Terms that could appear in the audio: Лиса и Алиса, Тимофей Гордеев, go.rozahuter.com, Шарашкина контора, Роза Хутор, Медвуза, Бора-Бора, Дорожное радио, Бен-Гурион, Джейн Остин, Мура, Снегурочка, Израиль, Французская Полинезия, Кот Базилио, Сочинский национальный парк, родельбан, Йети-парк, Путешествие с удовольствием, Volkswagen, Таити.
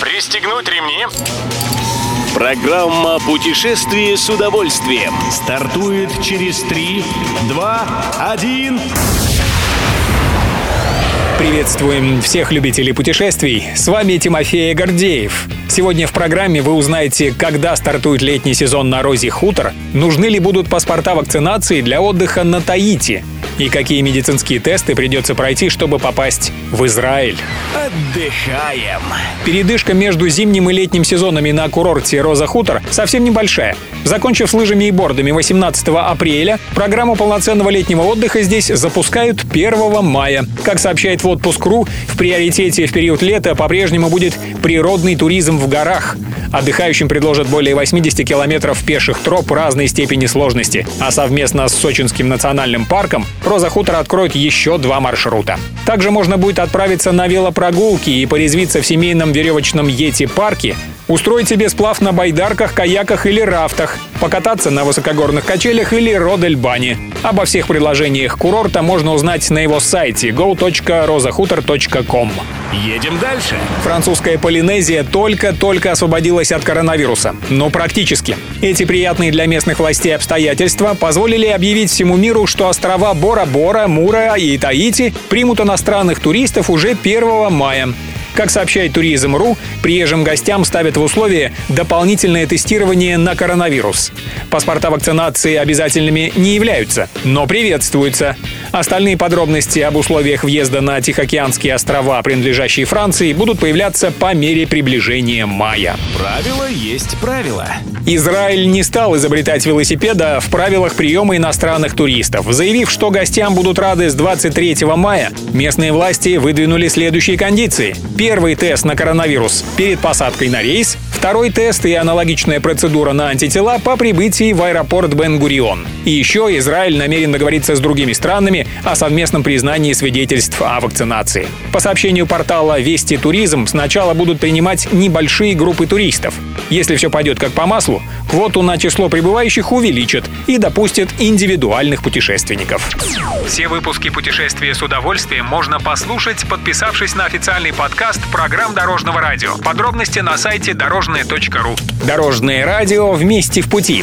Пристегнуть ремни. Программа «Путешествие с удовольствием» стартует через 3, 2, 1... Приветствуем всех любителей путешествий, с вами Тимофей Гордеев. Сегодня в программе вы узнаете, когда стартует летний сезон на Розе Хутор, нужны ли будут паспорта вакцинации для отдыха на Таити и какие медицинские тесты придется пройти, чтобы попасть в Израиль. Отдыхаем! Передышка между зимним и летним сезонами на курорте Роза Хутор совсем небольшая. Закончив с лыжами и бордами 18 апреля, программу полноценного летнего отдыха здесь запускают 1 мая. Как сообщает в отпуск.ру, в приоритете в период лета по-прежнему будет природный туризм в горах. Отдыхающим предложат более 80 километров пеших троп разной степени сложности. А совместно с Сочинским национальным парком Роза Хутор откроет еще 2 маршрута. Также можно будет отправиться на велопрогулки и порезвиться в семейном веревочном Йети-парке, устроить себе сплав на байдарках, каяках или рафтах, покататься на высокогорных качелях или родельбане. Обо всех предложениях курорта можно узнать на его сайте go.rozahuter.com. Едем дальше. Французская Полинезия только-только освободилась от коронавируса. Но практически. Эти приятные для местных властей обстоятельства позволили объявить всему миру, что острова Бора-Бора, Мура и Таити примут иностранных туристов уже 1 мая. Как сообщает Туризм.ру, приезжим гостям ставят в условие дополнительное тестирование на коронавирус. Паспорта вакцинации обязательными не являются, но приветствуются. Остальные подробности об условиях въезда на Тихоокеанские острова, принадлежащие Франции, будут появляться по мере приближения мая. Правило есть правило. Израиль не стал изобретать велосипеда в правилах приема иностранных туристов. Заявив, что гостям будут рады с 23 мая, местные власти выдвинули следующие кондиции. Первый тест на коронавирус перед посадкой на рейс, второй тест и аналогичная процедура на антитела по прибытии в аэропорт Бен-Гурион. И еще Израиль намерен договориться с другими странами о совместном признании свидетельств о вакцинации. По сообщению портала «Вести Туризм», сначала будут принимать небольшие группы туристов. Если все пойдет как по маслу, квоту на число прибывающих увеличат и допустят индивидуальных путешественников. Все выпуски «Путешествия с удовольствием» можно послушать, подписавшись на официальный подкаст программ Дорожного радио. Подробности на сайте дорожное.ру. Дорожное радио, вместе в пути.